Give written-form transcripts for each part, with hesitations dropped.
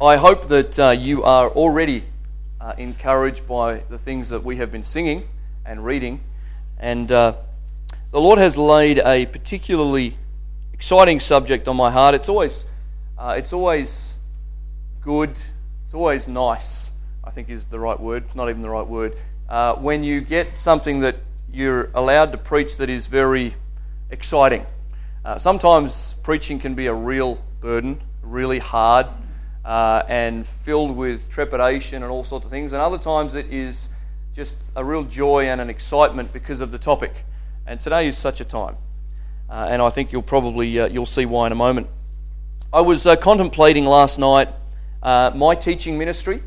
I hope that you are already encouraged by the things that we have been singing and reading. And the Lord has laid a particularly exciting subject on my heart. It's always good. It's always nice, I think is the right word. It's not even the right word. When you get something that you're allowed to preach that is very exciting. Sometimes preaching can be a real burden, really hard, and filled with trepidation and all sorts of things. And other times it is just a real joy and an excitement because of the topic. And today is such a time. And I think you'll see why in a moment. I was contemplating last night my teaching ministry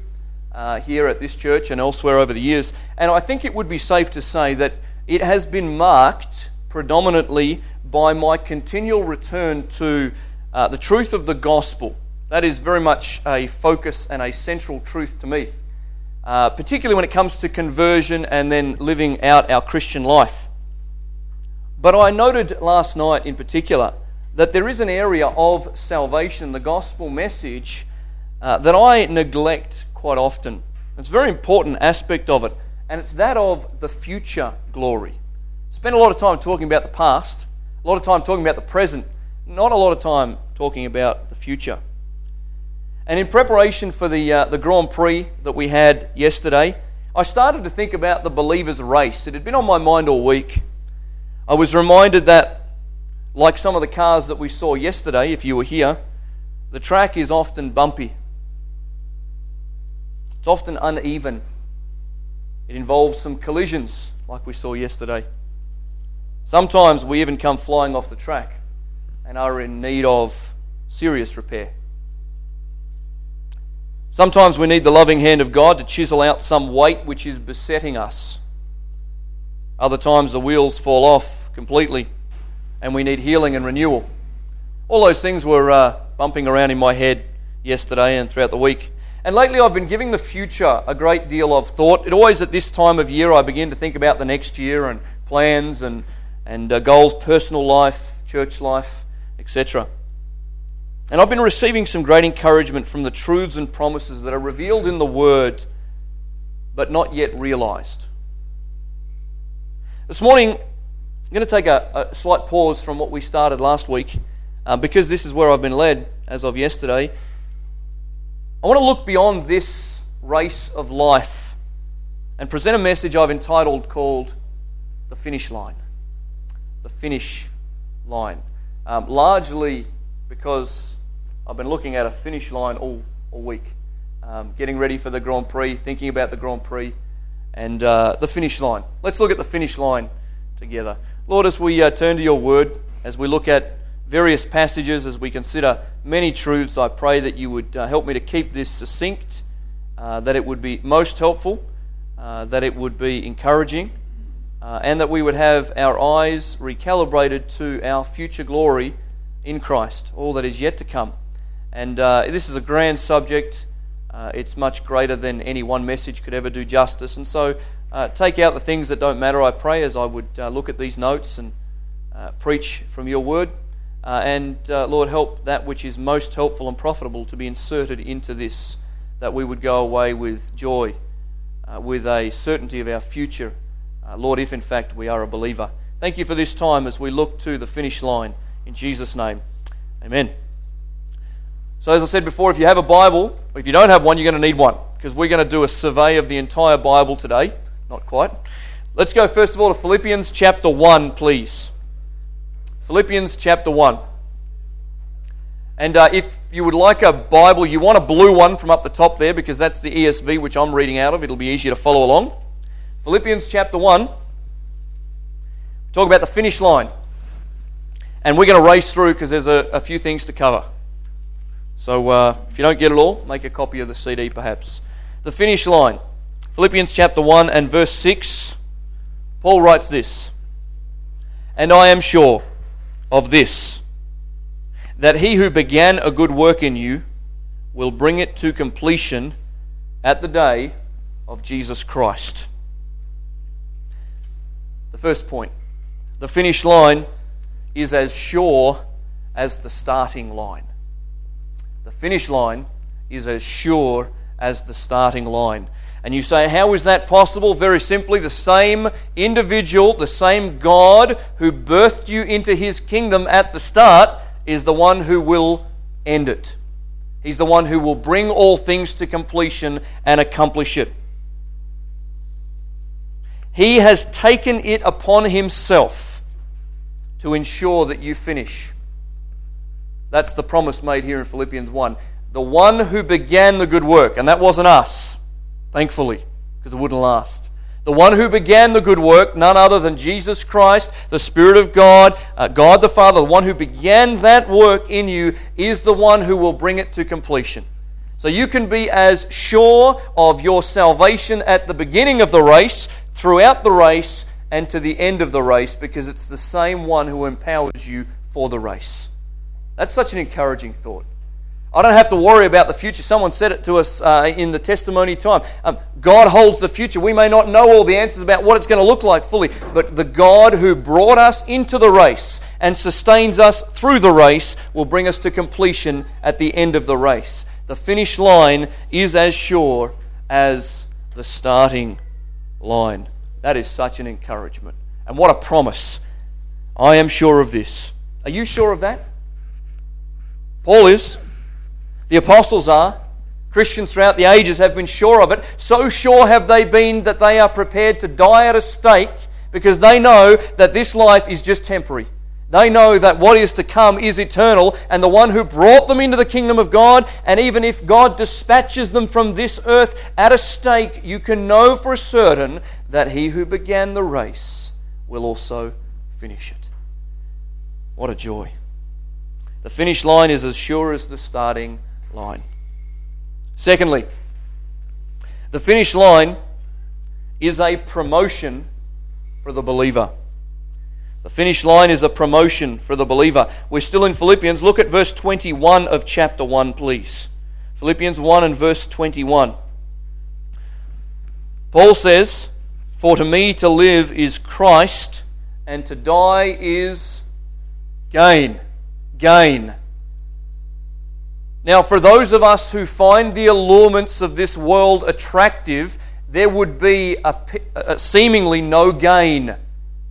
here at this church and elsewhere over the years. And I think it would be safe to say that it has been marked predominantly by my continual return to the truth of the gospel. That is very much a focus and a central truth to me, particularly when it comes to conversion and then living out our Christian life. But I noted last night in particular that there is an area of salvation, the gospel message, that I neglect quite often. It's a very important aspect of it, and it's that of the future glory. Spend a lot of time talking about the past, a lot of time talking about the present, not a lot of time talking about the future. And in preparation for the Grand Prix that we had yesterday, I started to think about the believer's race. It had been on my mind all week. I was reminded that, like some of the cars that we saw yesterday, if you were here, the track is often bumpy. It's often uneven. It involves some collisions, like we saw yesterday. Sometimes we even come flying off the track and are in need of serious repair. Sometimes we need the loving hand of God to chisel out some weight which is besetting us. Other times the wheels fall off completely and we need healing and renewal. All those things were bumping around in my head yesterday and throughout the week. And lately I've been giving the future a great deal of thought. It always at this time of year I begin to think about the next year and plans and goals, personal life, church life, etc. And I've been receiving some great encouragement from the truths and promises that are revealed in the Word but not yet realized. This morning I'm going to take a slight pause from what we started last week because this is where I've been led as of yesterday. I want to look beyond this race of life and present a message I've entitled called The Finish Line. The Finish Line. Largely because I've been looking at a finish line all week. Getting ready for the Grand Prix, thinking about the Grand Prix and the finish line. Let's look at the finish line together. Lord, as we turn to your word, as we look at various passages, as we consider many truths, I pray that you would help me to keep this succinct, that it would be most helpful, that it would be encouraging, and that we would have our eyes recalibrated to our future glory in Christ, all that is yet to come. And this is a grand subject. It's much greater than any one message could ever do justice. And so take out the things that don't matter, I pray, as I would look at these notes and preach from your word. Lord, help that which is most helpful and profitable to be inserted into this, that we would go away with joy, with a certainty of our future, Lord, if in fact we are a believer. Thank you for this time as we look to the finish line. In Jesus' name, amen. So as I said before, if you have a Bible, or if you don't have one, you're going to need one, because we're going to do a survey of the entire Bible today. Not quite. Let's go first of all to Philippians chapter 1, please. Philippians chapter 1. And if you would like a Bible, you want a blue one from up the top there because that's the ESV which I'm reading out of. It'll be easier to follow along. Philippians chapter 1. Talk about the finish line. And we're going to race through because there's a few things to cover. So if you don't get it all, make a copy of the CD perhaps. The finish line. Philippians chapter 1 and verse 6. Paul writes this. And I am sure of this, that he who began a good work in you will bring it to completion at the day of Jesus Christ. The first point, the finish line is as sure as the starting line. The finish line is as sure as the starting line. And you say, how is that possible? Very simply, the same individual, the same God who birthed you into his kingdom at the start is the one who will end it. He's the one who will bring all things to completion and accomplish it. He has taken it upon himself to ensure that you finish. That's the promise made here in Philippians 1. The one who began the good work, and that wasn't us, thankfully, because it wouldn't last. The one who began the good work, none other than Jesus Christ, the Spirit of God, God the Father, the one who began that work in you is the one who will bring it to completion. So you can be as sure of your salvation at the beginning of the race, throughout the race, and to the end of the race, because it's the same one who empowers you for the race. That's such an encouraging thought. I don't have to worry about the future. Someone said it to us in the testimony time. God holds the future. We may not know all the answers about what it's going to look like fully, but the God who brought us into the race and sustains us through the race will bring us to completion at the end of the race. The finish line is as sure as the starting line. That is such an encouragement. And what a promise. I am sure of this. Are you sure of that? Paul is. The apostles are. Christians throughout the ages have been sure of it. So sure have they been that they are prepared to die at a stake because they know that this life is just temporary. They know that what is to come is eternal, and the one who brought them into the kingdom of God, and even if God dispatches them from this earth at a stake, you can know for certain that he who began the race will also finish it. What a joy. The finish line is as sure as the starting line. Secondly, the finish line is a promotion for the believer. The finish line is a promotion for the believer. We're still in Philippians. Look at verse 21 of chapter 1, please. Philippians 1 and verse 21. Paul says, "For to me to live is Christ, and to die is gain." Gain. Now, for those of us who find the allurements of this world attractive, there would be a seemingly no gain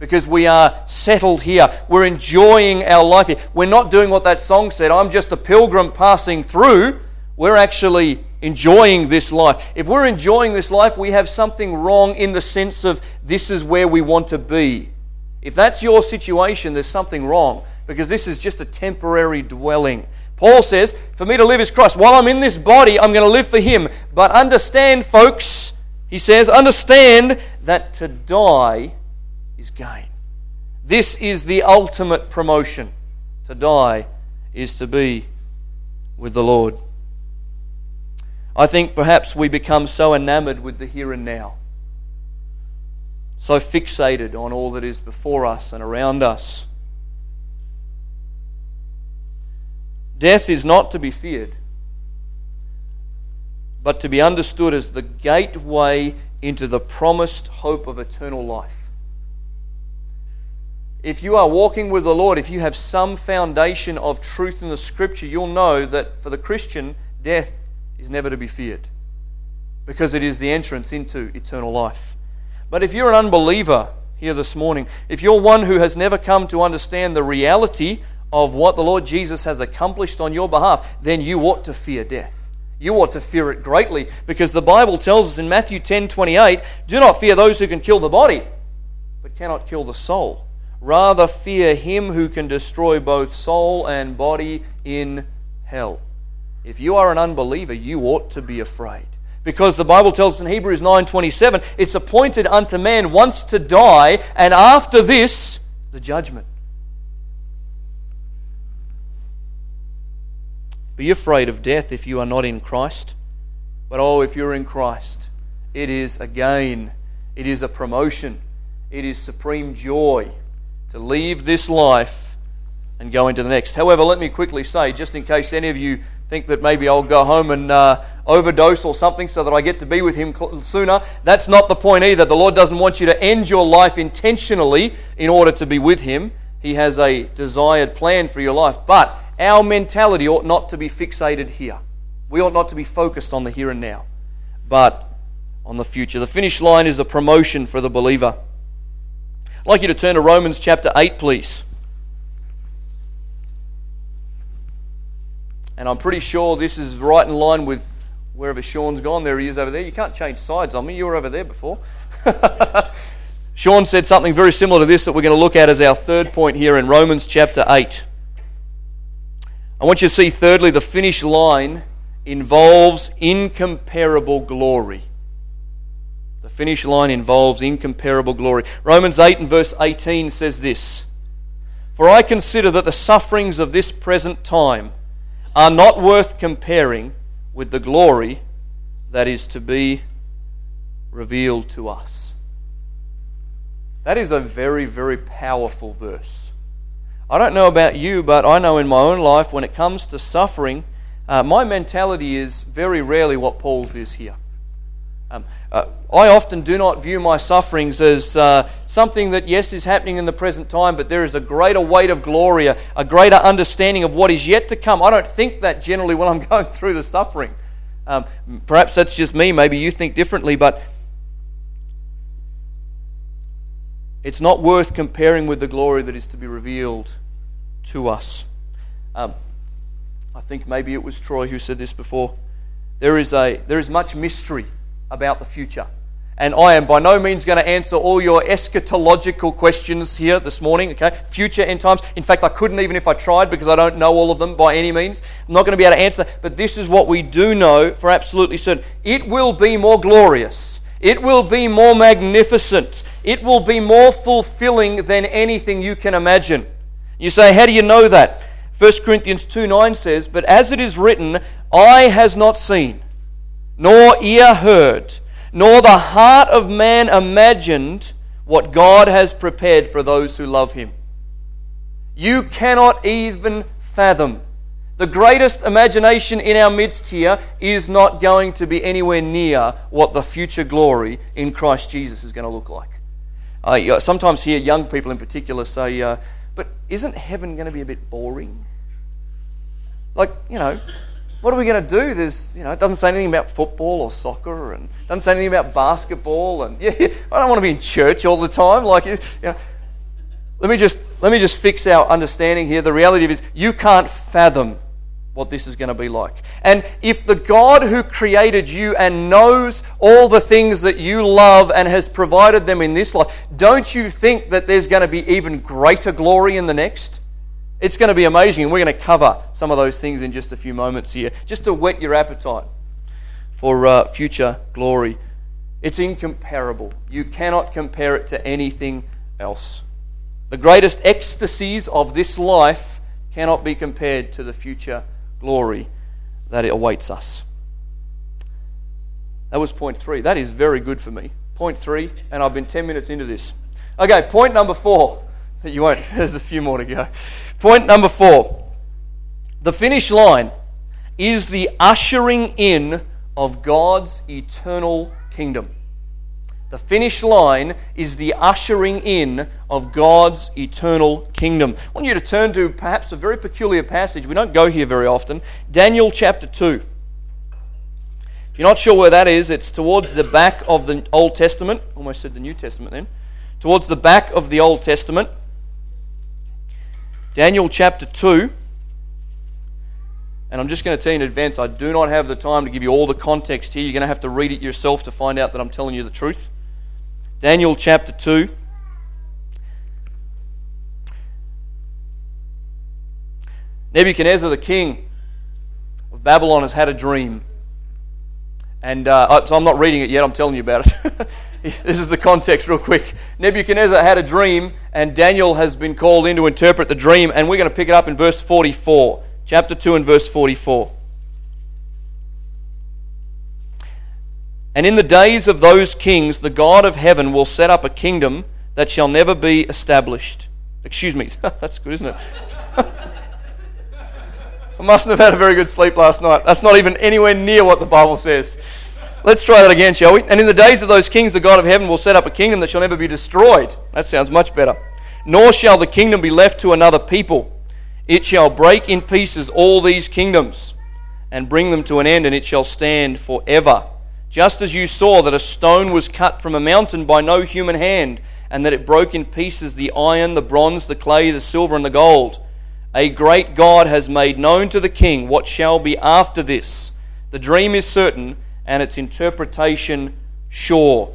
because we are settled here. We're enjoying our life here. We're not doing what that song said, "I'm just a pilgrim passing through." We're actually enjoying this life. If we're enjoying this life, we have something wrong in the sense of this is where we want to be. If that's your situation, there's something wrong, because this is just a temporary dwelling. Paul says, for me to live is Christ. While I'm in this body, I'm going to live for him. But understand, folks, he says, understand that to die is gain. This is the ultimate promotion. To die is to be with the Lord. I think perhaps we become so enamored with the here and now, so fixated on all that is before us and around us. Death is not to be feared, but to be understood as the gateway into the promised hope of eternal life. If you are walking with the Lord, if you have some foundation of truth in the Scripture, you'll know that for the Christian, death is never to be feared, because it is the entrance into eternal life. But if you're an unbeliever here this morning, if you're one who has never come to understand the reality of what the Lord Jesus has accomplished on your behalf, then you ought to fear death. You ought to fear it greatly, because the Bible tells us in Matthew 10:28, "Do not fear those who can kill the body, but cannot kill the soul. Rather fear him who can destroy both soul and body in hell." If you are an unbeliever, you ought to be afraid, because the Bible tells us in Hebrews 9:27, "It's appointed unto man once to die, and after this, the judgment." Be afraid of death if you are not in Christ. But oh, if you're in Christ, it is a gain. It is a promotion. It is supreme joy to leave this life and go into the next. However, let me quickly say, just in case any of you think that maybe I'll go home and overdose or something so that I get to be with him sooner, that's not the point either. The Lord doesn't want you to end your life intentionally in order to be with him. He has a desired plan for your life. But our mentality ought not to be fixated here. We ought not to be focused on the here and now, but on the future. The finish line is a promotion for the believer. I'd like you to turn to Romans chapter 8, please. And I'm pretty sure this is right in line with wherever Sean's gone. There he is over there. You can't change sides on me. You were over there before. Sean said something very similar to this that we're going to look at as our third point here in Romans chapter 8. I want you to see, thirdly, the finish line involves incomparable glory. The finish line involves incomparable glory. Romans 8 and verse 18 says this, "For I consider that the sufferings of this present time are not worth comparing with the glory that is to be revealed to us." That is a very, very powerful verse. I don't know about you, but I know in my own life, when it comes to suffering, my mentality is very rarely what Paul's is here. I often do not view my sufferings as something that, yes, is happening in the present time, but there is a greater weight of glory, a greater understanding of what is yet to come. I don't think that generally when I'm going through the suffering. Perhaps that's just me. Maybe you think differently, but it's not worth comparing with the glory that is to be revealed to us. I think maybe it was Troy who said this before. There is much mystery about the future. And I am by no means going to answer all your eschatological questions here this morning, okay? Future end times. In fact, I couldn't even if I tried because I don't know all of them by any means. I'm not going to be able to answer, but this is what we do know for absolutely certain. It will be more glorious. It will be more magnificent. It will be more fulfilling than anything you can imagine. You say, how do you know that? 1 Corinthians 2:9 says, "But as it is written, eye has not seen, nor ear heard, nor the heart of man imagined what God has prepared for those who love Him." You cannot even fathom. The greatest imagination in our midst here is not going to be anywhere near what the future glory in Christ Jesus is going to look like. I sometimes hear young people in particular say, but isn't heaven going to be a bit boring? Like, you know, what are we going to do? It doesn't say anything about football or soccer, and it doesn't say anything about basketball, and I don't want to be in church all the time. Let me just fix our understanding here. The reality is, you can't fathom what this is going to be like. And if the God who created you and knows all the things that you love and has provided them in this life, don't you think that there's going to be even greater glory in the next? It's going to be amazing, and we're going to cover some of those things in just a few moments here, just to whet your appetite for future glory. It's incomparable. You cannot compare it to anything else. The greatest ecstasies of this life cannot be compared to the future glory that it awaits us. That was point 3. That is very good for me. Point 3, and I've been 10 minutes into this. Okay, point number 4. You won't. There's a few more to go. Point number 4. The finish line is the ushering in of God's eternal kingdom. The finish line is the ushering in of God's eternal kingdom. I want you to turn to perhaps a very peculiar passage. We don't go here very often. Daniel chapter 2. If you're not sure where that is, it's towards the back of the Old Testament. Almost said the New Testament then. Towards the back of the Old Testament. Daniel chapter 2. And I'm just going to tell you in advance, I do not have the time to give you all the context here. You're going to have to read it yourself to find out that I'm telling you the truth. Daniel chapter 2. Nebuchadnezzar, the king of Babylon, has had a dream. And so I'm not reading it yet, I'm telling you about it. This is the context real quick. Nebuchadnezzar had a dream, and Daniel has been called in to interpret the dream, and we're going to pick it up in verse 44. Chapter 2 and verse 44. "And in the days of those kings, the God of heaven will set up a kingdom that shall never be established." Excuse me. That's good, isn't it? I mustn't have had a very good sleep last night. That's not even anywhere near what the Bible says. Let's try that again, shall we? "And in the days of those kings, the God of heaven will set up a kingdom that shall never be destroyed." That sounds much better. "Nor shall the kingdom be left to another people. It shall break in pieces all these kingdoms and bring them to an end, and it shall stand forever. Just as you saw that a stone was cut from a mountain by no human hand, and that it broke in pieces the iron, the bronze, the clay, the silver, and the gold. A great God has made known to the king what shall be after this. The dream is certain, and its interpretation sure.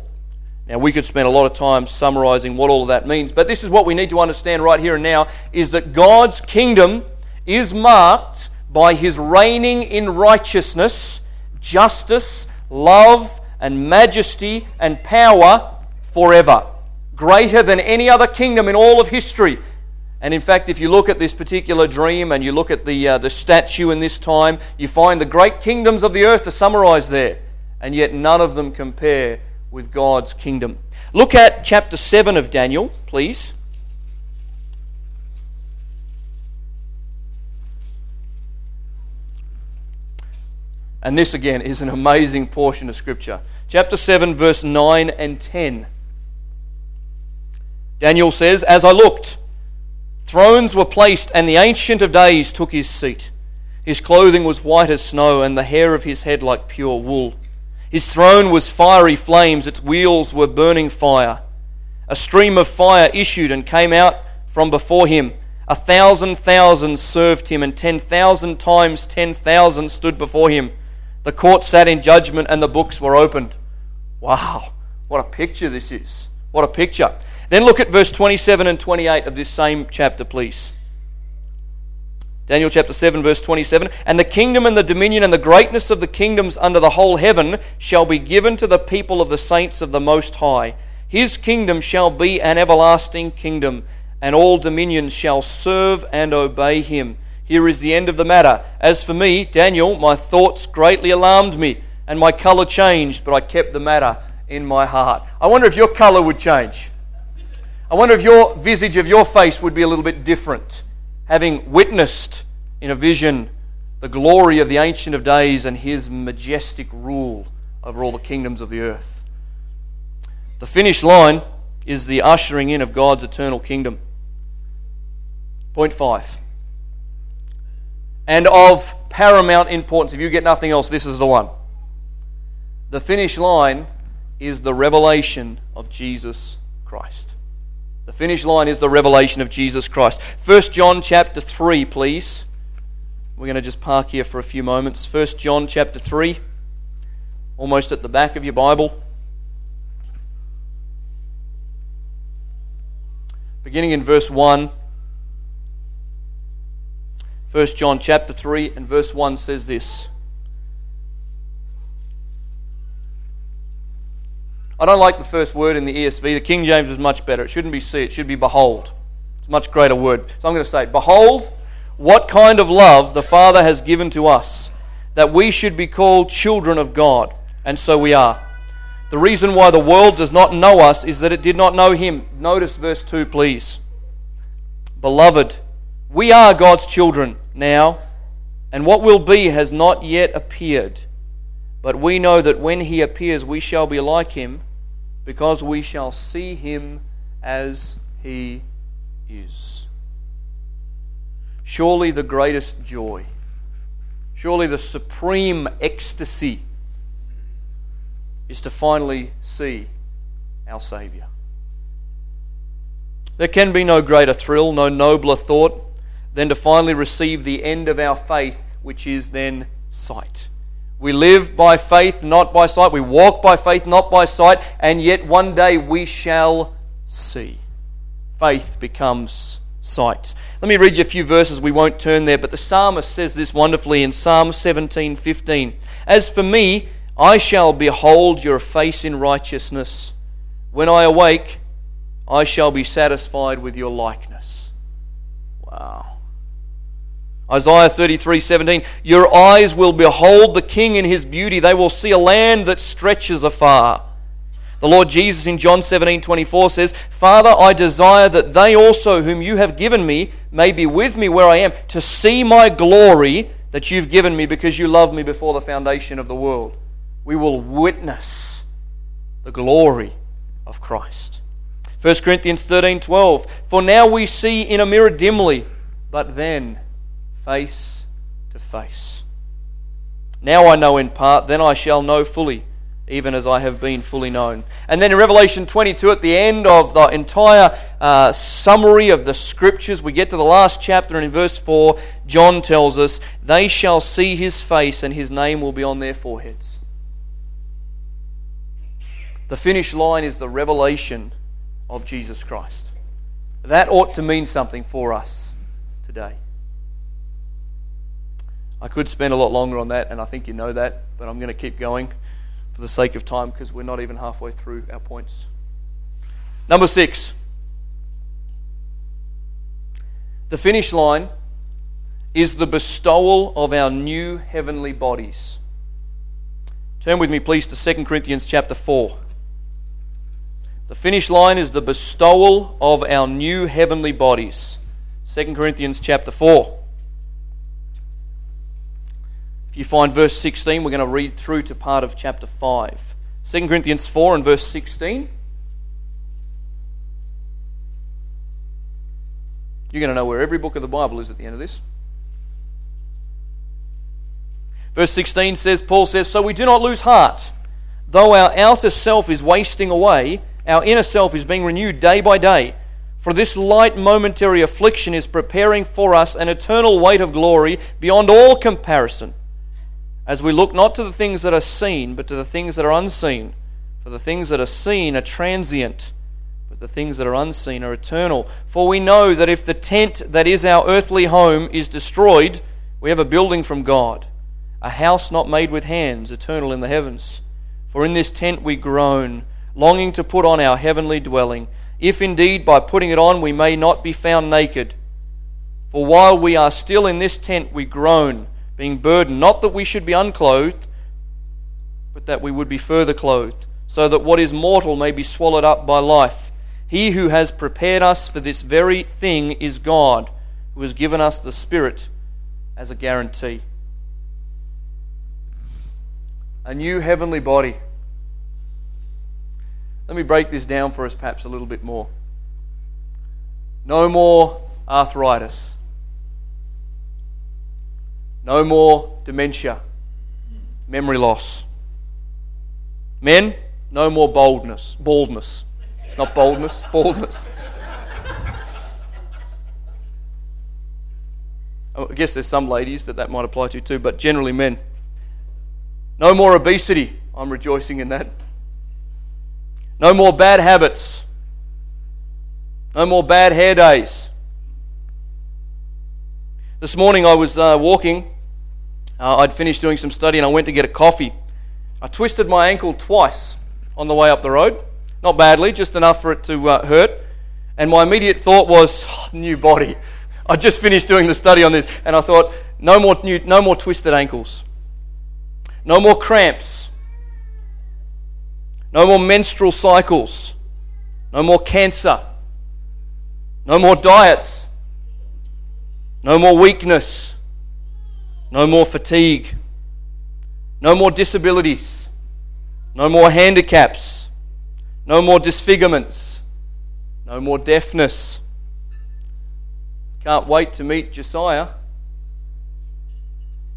Now, we could spend a lot of time summarizing what all of that means, but this is what we need to understand right here and now, is that God's kingdom is marked by His reigning in righteousness, justice, love, and majesty, and power forever. Greater than any other kingdom in all of history. And in fact, if you look at this particular dream and you look at the statue in this time, you find the great kingdoms of the earth are summarized there. And yet none of them compare with God's kingdom. Look at chapter 7 of Daniel, please. And this again is an amazing portion of Scripture. Chapter 7, verse 9 and 10. Daniel says, "As I looked, thrones were placed, and the Ancient of Days took his seat. His clothing was white as snow, and the hair of his head like pure wool. His throne was fiery flames, its wheels were burning fire. A stream of fire issued and came out from before him. 1,000 thousand served him, and 10,000 times 10,000 stood before him. The court sat in judgment, and the books were opened." Wow, what a picture this is. What a picture. Then look at verse 27 and 28 of this same chapter, please. Daniel chapter 7, verse 27. "And the kingdom and the dominion and the greatness of the kingdoms under the whole heaven shall be given to the people of the saints of the Most High. His kingdom shall be an everlasting kingdom, and all dominions shall serve and obey him. Here is the end of the matter. As for me, Daniel, my thoughts greatly alarmed me, and my color changed, but I kept the matter in my heart." I wonder if your color would change. I wonder if your visage of your face would be a little bit different, having witnessed in a vision the glory of the Ancient of Days and his majestic rule over all the kingdoms of the earth. The finish line is the ushering in of God's eternal kingdom. Point 5. And of paramount importance, if you get nothing else, this is the one. The finish line is the revelation of Jesus Christ. The finish line is the revelation of Jesus Christ. 1 John chapter 3, please. We're going to just park here for a few moments. 1 John chapter 3, almost at the back of your Bible. Beginning in verse 1. 1 John chapter 3 and verse 1 says this. I don't like the first word in the ESV. The King James was much better. It shouldn't be see, it should be behold. It's a much greater word. So I'm going to say, "Behold, what kind of love the Father has given to us, that we should be called children of God, and so we are. The reason why the world does not know us is that it did not know Him." Notice verse 2, please. "Beloved, we are God's children now, and what will be has not yet appeared. But we know that when He appears, we shall be like Him, because we shall see Him as He is." Surely the greatest joy, surely the supreme ecstasy, is to finally see our Saviour. There can be no greater thrill, no nobler thought, than to finally receive the end of our faith, which is then sight. We live by faith, not by sight. We walk by faith, not by sight. And yet one day we shall see. Faith becomes sight. Let me read you a few verses. We won't turn there, but the psalmist says this wonderfully in Psalm 17:15. "As for me, I shall behold your face in righteousness. When I awake, I shall be satisfied with your likeness." Wow. Isaiah 33:17, "Your eyes will behold the King in His beauty. They will see a land that stretches afar." The Lord Jesus in John 17:24 says, "Father, I desire that they also whom you have given me may be with me where I am, to see my glory that you've given me, because you loved me before the foundation of the world." We will witness the glory of Christ. 1 Corinthians 13:12, "For now we see in a mirror dimly, but then face to face." Now I know in part, then I shall know fully, even as I have been fully known. And then in Revelation 22, at the end of the entire summary of the Scriptures, we get to the last chapter, and in verse 4, John tells us, they shall see his face, and his name will be on their foreheads. The finish line is the revelation of Jesus Christ. That ought to mean something for us today. I could spend a lot longer on that, and I think you know that, but I'm going to keep going for the sake of time because we're not even halfway through our points. Number 6. The finish line is the bestowal of our new heavenly bodies. Turn with me, please, to 2 Corinthians chapter 4. The finish line is the bestowal of our new heavenly bodies. 2 Corinthians chapter 4. If you find verse 16, we're going to read through to part of chapter 5. 2 Corinthians 4 and verse 16. You're going to know where every book of the Bible is at the end of this. Verse 16 says, Paul says, so we do not lose heart. Though our outer self is wasting away, our inner self is being renewed day by day. For this light momentary affliction is preparing for us an eternal weight of glory beyond all comparison. As we look not to the things that are seen, but to the things that are unseen. For the things that are seen are transient, but the things that are unseen are eternal. For we know that if the tent that is our earthly home is destroyed, we have a building from God, a house not made with hands, eternal in the heavens. For in this tent we groan, longing to put on our heavenly dwelling, if indeed by putting it on we may not be found naked. For while we are still in this tent we groan, being burdened, not that we should be unclothed, but that we would be further clothed, so that what is mortal may be swallowed up by life. He who has prepared us for this very thing is God, who has given us the Spirit as a guarantee. A new heavenly body. Let me break this down for us perhaps a little bit more. No more arthritis. No more dementia, memory loss. Men, no more baldness. Not boldness, baldness. I guess there's some ladies that might apply to too, but generally men. No more obesity. I'm rejoicing in that. No more bad habits. No more bad hair days. This morning I was walking. I'd finished doing some study and I went to get a coffee. I twisted my ankle twice on the way up the road. Not badly, just enough for it to hurt. And my immediate thought was, oh, new body. I just finished doing the study on this. And I thought, no more twisted ankles. No more cramps. No more menstrual cycles. No more cancer. No more diets. No more weakness. No more fatigue. No more disabilities. No more handicaps. No more disfigurements. No more deafness. Can't wait to meet Josiah.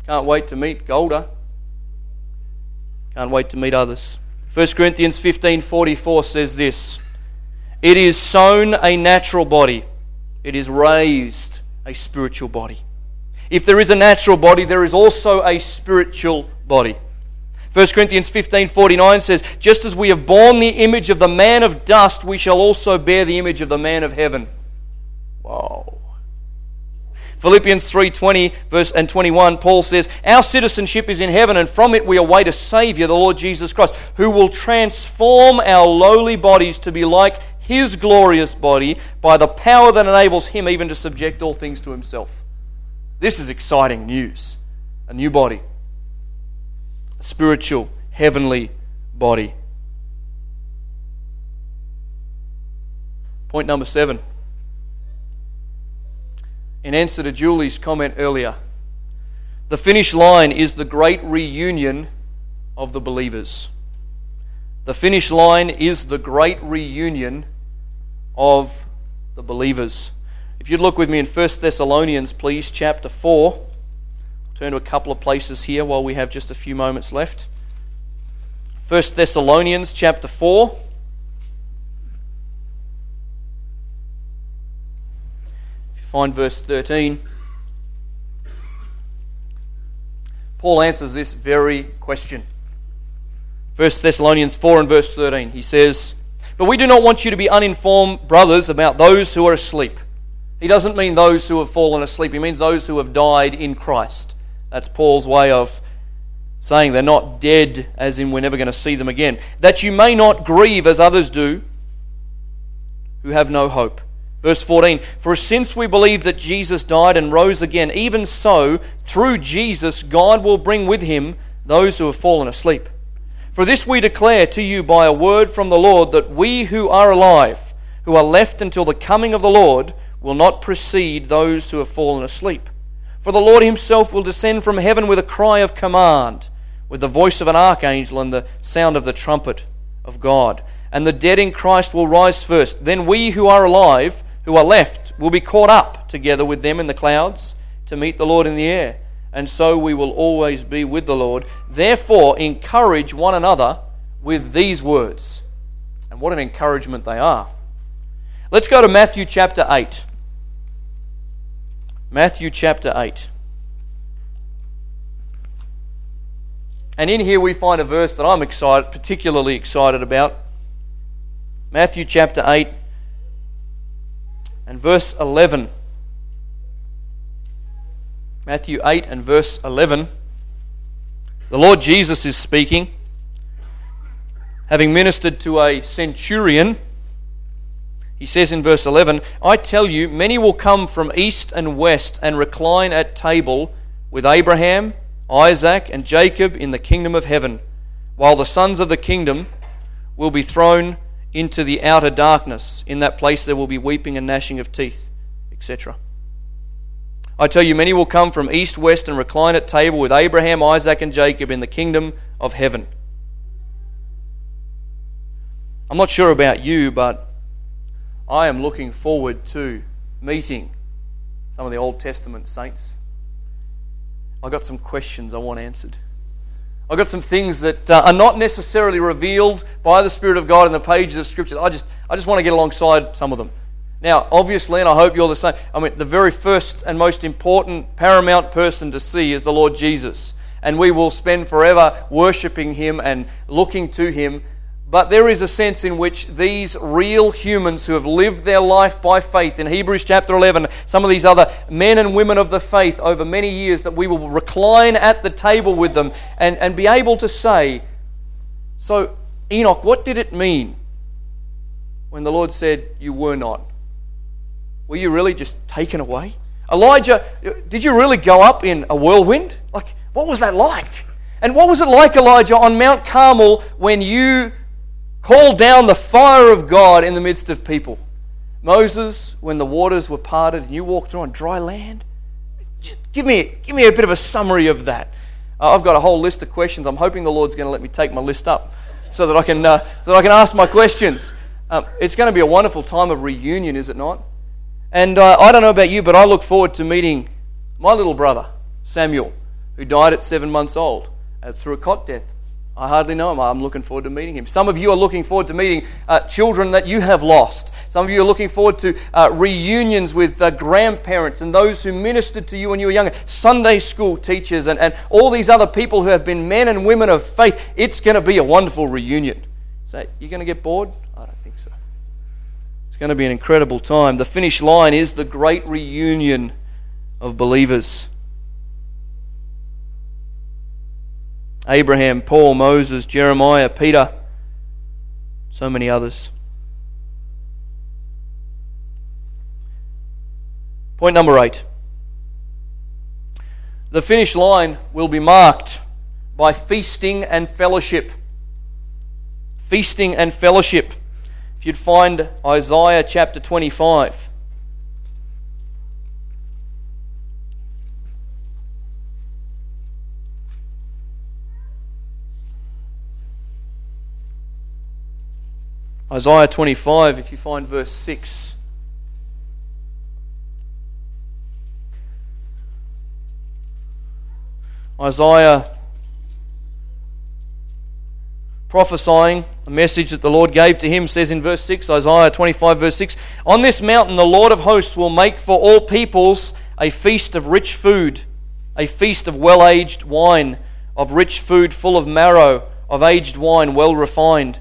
Can't wait to meet Golda. Can't wait to meet others. 1 Corinthians 15:44 says this, it is sown a natural body, it is raised a spiritual body. If there is a natural body, there is also a spiritual body. 1 Corinthians 15:49 says, just as we have borne the image of the man of dust, we shall also bear the image of the man of heaven. Wow. Philippians 3:20 verse and 21, Paul says, our citizenship is in heaven, and from it we await a Savior, the Lord Jesus Christ, who will transform our lowly bodies to be like his glorious body by the power that enables him even to subject all things to himself. This is exciting news. A new body. A spiritual, heavenly body. Point number 7. In answer to Julie's comment earlier, the finish line is the great reunion of the believers. The finish line is the great reunion of the believers. If you'd look with me in 1 Thessalonians, please, chapter 4. Turn to a couple of places here while we have just a few moments left. 1 Thessalonians chapter 4. If you find verse 13, Paul answers this very question. 1 Thessalonians 4 and verse 13, he says, "But we do not want you to be uninformed, brothers, about those who are asleep." He doesn't mean those who have fallen asleep. He means those who have died in Christ. That's Paul's way of saying they're not dead, as in we're never going to see them again. "That you may not grieve as others do who have no hope." Verse 14, "For since we believe that Jesus died and rose again, even so, through Jesus, God will bring with him those who have fallen asleep. For this we declare to you by a word from the Lord, that we who are alive, who are left until the coming of the Lord, will not precede those who have fallen asleep. For the Lord himself will descend from heaven with a cry of command, with the voice of an archangel and the sound of the trumpet of God. And the dead in Christ will rise first. Then we who are alive, who are left, will be caught up together with them in the clouds to meet the Lord in the air. And so we will always be with the Lord. Therefore, encourage one another with these words." And what an encouragement they are. Let's go to Matthew chapter 8. Matthew chapter 8. And in here we find a verse that I'm particularly excited about. Matthew chapter 8 and verse 11. Matthew 8 and verse 11. The Lord Jesus is speaking, having ministered to a centurion. He says in verse 11, "I tell you, many will come from east and west and recline at table with Abraham, Isaac, and Jacob in the kingdom of heaven, while the sons of the kingdom will be thrown into the outer darkness. In that place there will be weeping and gnashing of teeth," etc. "I tell you, many will come from east, west, and recline at table with Abraham, Isaac, and Jacob in the kingdom of heaven." I'm not sure about you, but I am looking forward to meeting some of the Old Testament saints. I've got some questions I want answered. I've got some things that are not necessarily revealed by the Spirit of God in the pages of Scripture. I just want to get alongside some of them. Now, obviously, and I hope you're the same, I mean, the very first and most important, paramount person to see is the Lord Jesus. And we will spend forever worshipping Him and looking to Him. But there is a sense in which these real humans who have lived their life by faith, in Hebrews chapter 11, some of these other men and women of the faith over many years, that we will recline at the table with them and be able to say, "So, Enoch, what did it mean when the Lord said you were not? Were you really just taken away? Elijah, did you really go up in a whirlwind? Like, what was that like? And what was it like, Elijah, on Mount Carmel when you called down the fire of God in the midst of people? Moses, when the waters were parted and you walked through on dry land? Give me a bit of a summary of that." I've got a whole list of questions. I'm hoping the Lord's going to let me take my list up so that I can ask my questions. It's going to be a wonderful time of reunion, is it not? And I don't know about you, but I look forward to meeting my little brother, Samuel, who died at 7 months old through a cot death. I hardly know him. I'm looking forward to meeting him. Some of you are looking forward to meeting children that you have lost. Some of you are looking forward to reunions with grandparents and those who ministered to you when you were younger, Sunday school teachers and all these other people who have been men and women of faith. It's going to be a wonderful reunion. So you're going to get bored? I don't think so. It's going to be an incredible time. The finish line is the great reunion of believers. Abraham, Paul, Moses, Jeremiah, Peter, so many others. Point number 8. The finish line will be marked by feasting and fellowship. Feasting and fellowship. If you'd find Isaiah chapter 25. Isaiah 25, if you find verse 6. Isaiah prophesying a message that the Lord gave to him says in verse 6, Isaiah 25 verse 6, "On this mountain the Lord of hosts will make for all peoples a feast of rich food, a feast of well-aged wine, of rich food full of marrow, of aged wine well refined.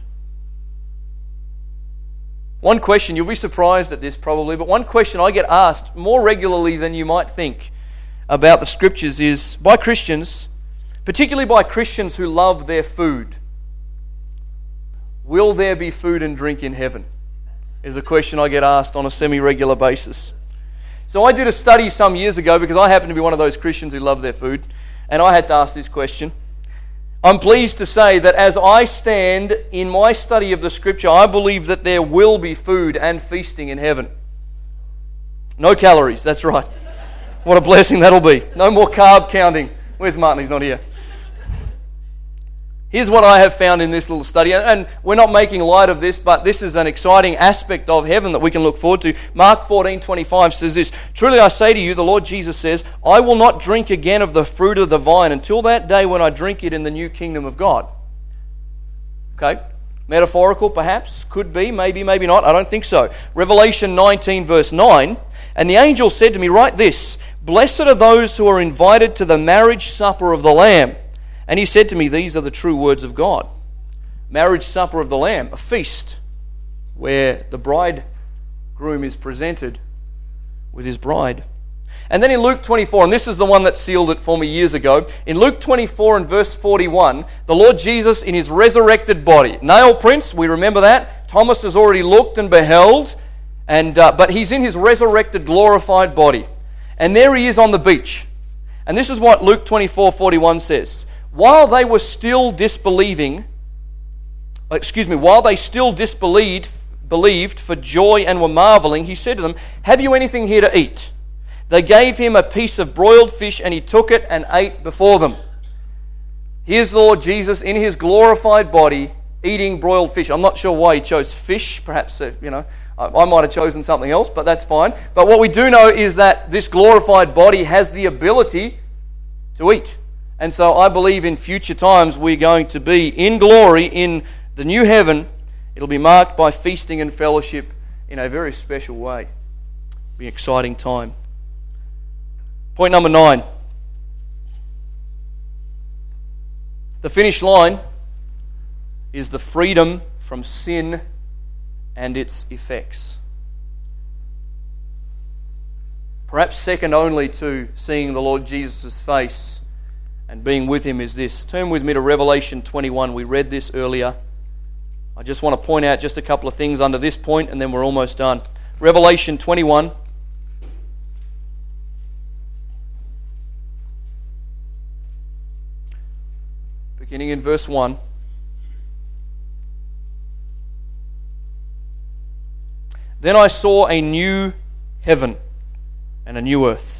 One question, you'll be surprised at this probably, but one question I get asked more regularly than you might think about the Scriptures is by Christians, particularly by Christians who love their food, will there be food and drink in heaven? Is a question I get asked on a semi-regular basis. So I did a study some years ago because I happen to be one of those Christians who love their food, and I had to ask this question. I'm pleased to say that as I stand in my study of the Scripture, I believe that there will be food and feasting in heaven. No calories, that's right. What a blessing that'll be. No more carb counting. Where's Martin? He's not here. Here's what I have found in this little study, and we're not making light of this, but this is an exciting aspect of heaven that we can look forward to. Mark 14:25 says this, "Truly I say to you," the Lord Jesus says, "I will not drink again of the fruit of the vine until that day when I drink it in the new kingdom of God." Okay? Metaphorical, perhaps? Could be, maybe, maybe not. I don't think so. Revelation 19 verse 9, "And the angel said to me, Write this, Blessed are those who are invited to the marriage supper of the Lamb. And he said to me, These are the true words of God." Marriage supper of the Lamb, a feast where the bridegroom is presented with his bride. And then in Luke 24, and this is the one that sealed it for me years ago, in Luke 24 and verse 41, the Lord Jesus in his resurrected body, nail prints, we remember that, Thomas has already looked and beheld, and but he's in his resurrected, glorified body. And there he is on the beach. And this is what Luke 24:41 says. While they still disbelieved for joy and were marveling, he said to them, "Have you anything here to eat?" They gave him a piece of broiled fish, and he took it and ate before them. Here's the Lord Jesus in his glorified body eating broiled fish. I'm not sure why he chose fish. Perhaps, I might have chosen something else, but that's fine. But what we do know is that this glorified body has the ability to eat. And so I believe in future times we're going to be in glory in the new heaven. It'll be marked by feasting and fellowship in a very special way. It'll be an exciting time. Point number 9. The finish line is the freedom from sin and its effects. Perhaps second only to seeing the Lord Jesus' face and being with him is this. Turn with me to Revelation 21. We read this earlier. I just want to point out just a couple of things under this point, and then we're almost done. Revelation 21. Beginning in verse 1. "Then I saw a new heaven and a new earth.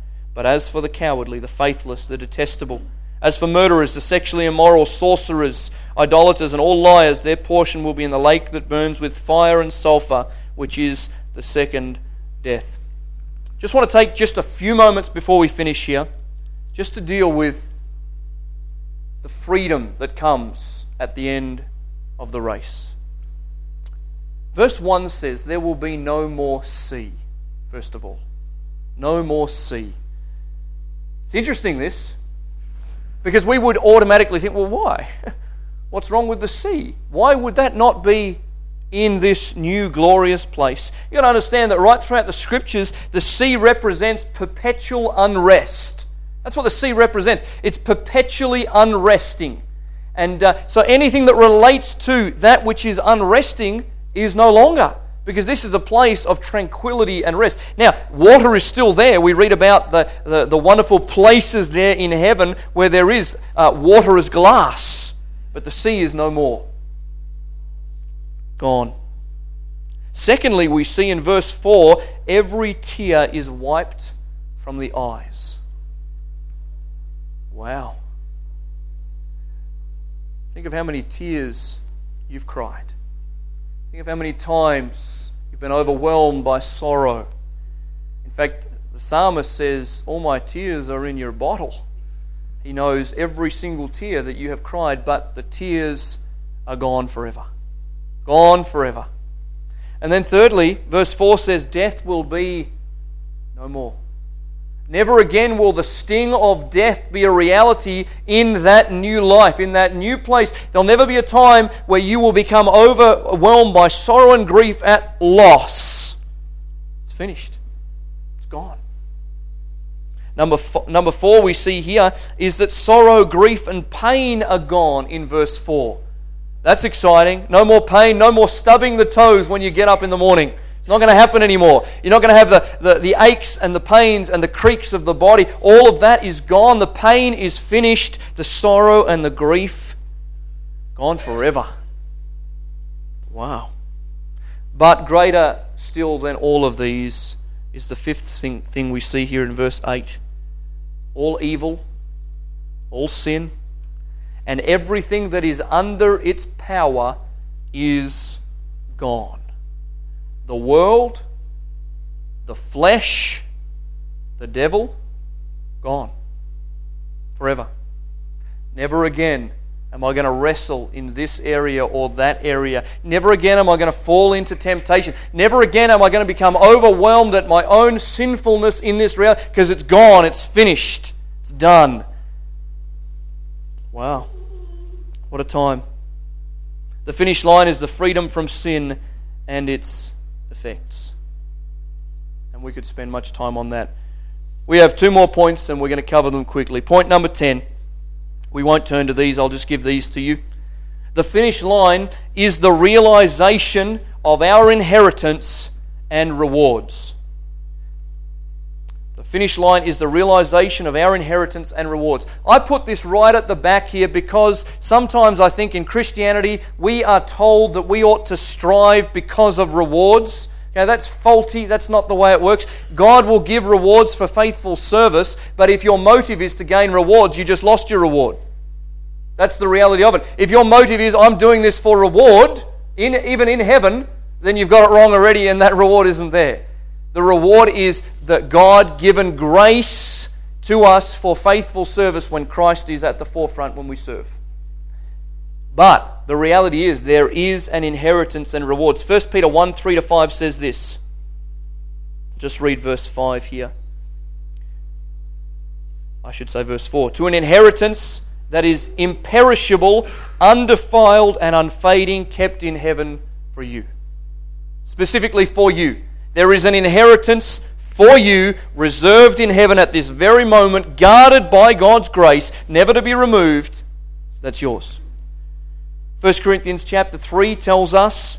But as for the cowardly, the faithless, the detestable, as for murderers, the sexually immoral, sorcerers, idolaters, and all liars, their portion will be in the lake that burns with fire and sulfur, which is the second death. Just want to take just a few moments before we finish here, just to deal with the freedom that comes at the end of the race. Verse 1 says, there will be no more sea, first of all. No more sea. It's interesting, this, because we would automatically think, well, why? What's wrong with the sea? Why would that not be in this new glorious place? You've got to understand that right throughout the Scriptures, the sea represents perpetual unrest. That's what the sea represents. It's perpetually unresting. And so anything that relates to that which is unresting is no longer, because this is a place of tranquility and rest. Now, water is still there. We read about the wonderful places there in heaven where there is water as glass, but the sea is no more. Gone. Secondly, we see in verse 4, every tear is wiped from the eyes. Wow. Think of how many tears you've cried. Think of how many times you've been overwhelmed by sorrow. In fact, the psalmist says, all my tears are in your bottle. He knows every single tear that you have cried, but the tears are gone forever. Gone forever. And then thirdly, verse 4 says, death will be no more. Never again will the sting of death be a reality in that new life, in that new place. There'll never be a time where you will become overwhelmed by sorrow and grief at loss. It's finished. It's gone. Number four we see here is that sorrow, grief, and pain are gone in verse 4. That's exciting. No more pain, no more stubbing the toes when you get up in the morning. It's not going to happen anymore. You're not going to have the aches and the pains and the creaks of the body. All of that is gone. The pain is finished. The sorrow and the grief, gone forever. Wow. But greater still than all of these is the fifth thing we see here in verse 8. All evil, all sin, and everything that is under its power is gone. The world, the flesh, the devil, gone forever. Never again am I going to wrestle in this area or that area. Never again am I going to fall into temptation. Never again am I going to become overwhelmed at my own sinfulness in this realm, because it's gone, it's finished, it's done. Wow, what a time. The finish line is the freedom from sin and its effects. And we could spend much time on that. We have two more points and we're going to cover them quickly. Point number 10. We won't turn to these, I'll just give these to you. The finish line is the realization of our inheritance and rewards. The finish line is the realization of our inheritance and rewards. I put this right at the back here because sometimes I think in Christianity we are told that we ought to strive because of rewards. Okay, that's faulty. That's not the way it works. God will give rewards for faithful service, but if your motive is to gain rewards, you just lost your reward. That's the reality of it. If your motive is, I'm doing this for reward, even in heaven, then you've got it wrong already and that reward isn't there. The reward is the God-given grace to us for faithful service when Christ is at the forefront when we serve. But the reality is there is an inheritance and rewards. 1 Peter 1, 3-5 says this. Just read verse 5 here. I should say verse 4. To an inheritance that is imperishable, undefiled and unfading, kept in heaven for you. Specifically for you. There is an inheritance for you reserved in heaven at this very moment, guarded by God's grace, never to be removed. That's yours. 1 Corinthians chapter 3 tells us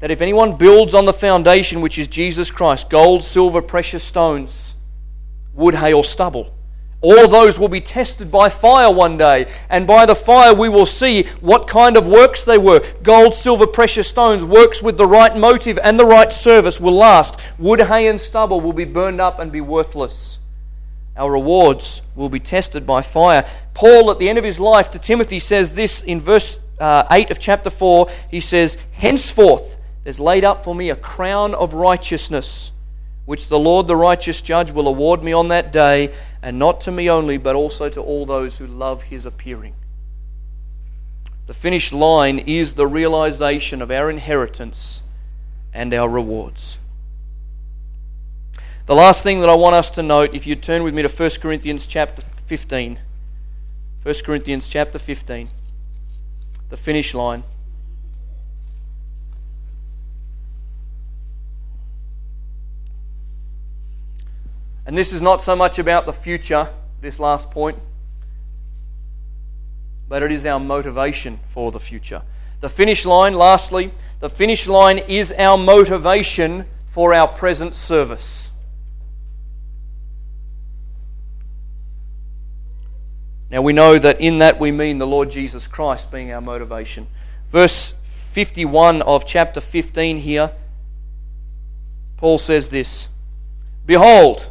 that if anyone builds on the foundation, which is Jesus Christ, gold, silver, precious stones, wood, hay, or stubble, all those will be tested by fire one day, and by the fire we will see what kind of works they were. Gold, silver, precious stones, works with the right motive and the right service will last. Wood, hay, and stubble will be burned up and be worthless. Our rewards will be tested by fire. Paul, at the end of his life, to Timothy says this in verse 8 of chapter 4. He says, henceforth there's laid up for me a crown of righteousness, which the Lord, the righteous judge, will award me on that day, and not to me only, but also to all those who love his appearing. The finish line is the realization of our inheritance and our rewards. The last thing that I want us to note, if you turn with me to 1 Corinthians chapter 15. 1 Corinthians chapter 15. The finish line. And this is not so much about the future, this last point, but it is our motivation for the future. The finish line, lastly, the finish line is our motivation for our present service. Now we know that in that we mean the Lord Jesus Christ being our motivation. Verse 51 of chapter 15 here, Paul says this, behold,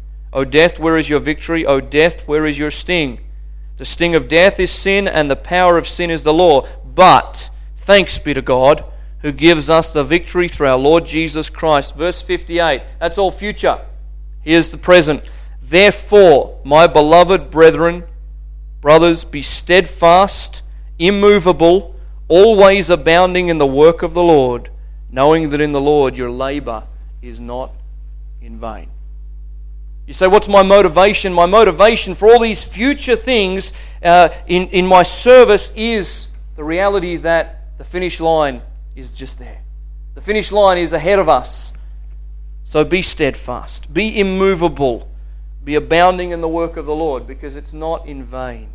O death, where is your victory? O death, where is your sting? The sting of death is sin, and the power of sin is the law. But thanks be to God, who gives us the victory through our Lord Jesus Christ. Verse 58, that's all future. Here's the present. Therefore, my beloved brethren, brothers, be steadfast, immovable, always abounding in the work of the Lord, knowing that in the Lord your labor is not in vain. You say, what's my motivation? My motivation for all these future things in my service is the reality that the finish line is just there. The finish line is ahead of us. So be steadfast, be immovable, be abounding in the work of the Lord, because it's not in vain.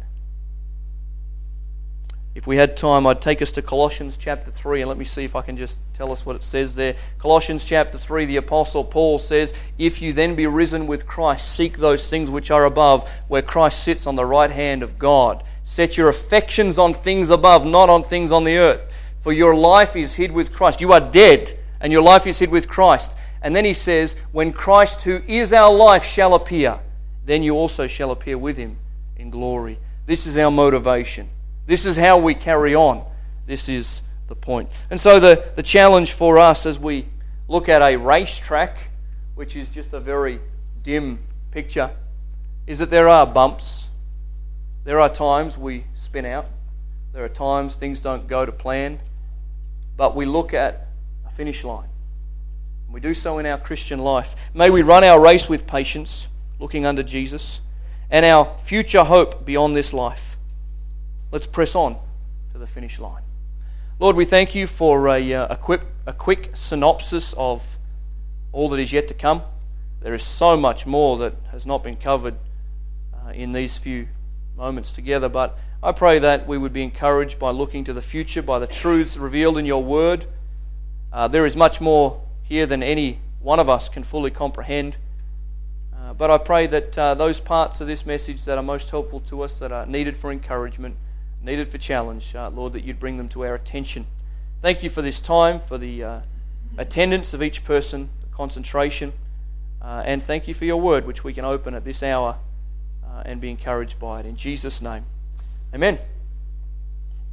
If we had time, I'd take us to Colossians chapter 3, and let me see if I can just tell us what it says there. Colossians chapter 3, the Apostle Paul says, if you then be risen with Christ, seek those things which are above, where Christ sits on the right hand of God. Set your affections on things above, not on things on the earth. For your life is hid with Christ. You are dead, and your life is hid with Christ. And then he says, when Christ, who is our life, shall appear, then you also shall appear with him in glory. This is our motivation. This is how we carry on. This is the point. And so the challenge for us as we look at a racetrack, which is just a very dim picture, is that there are bumps. There are times we spin out. There are times things don't go to plan. But we look at a finish line. We do so in our Christian life. May we run our race with patience, looking unto Jesus, and our future hope beyond this life. Let's press on to the finish line. Lord, we thank you for a quick synopsis of all that is yet to come. There is so much more that has not been covered in these few moments together, but I pray that we would be encouraged by looking to the future, by the truths revealed in your word. There is much more here than any one of us can fully comprehend. But I pray that those parts of this message that are most helpful to us, that are needed for encouragement, needed for challenge, Lord, that you'd bring them to our attention. Thank you for this time, for the attendance of each person, the concentration, and thank you for your word, which we can open at this hour and be encouraged by it. In Jesus' name, amen.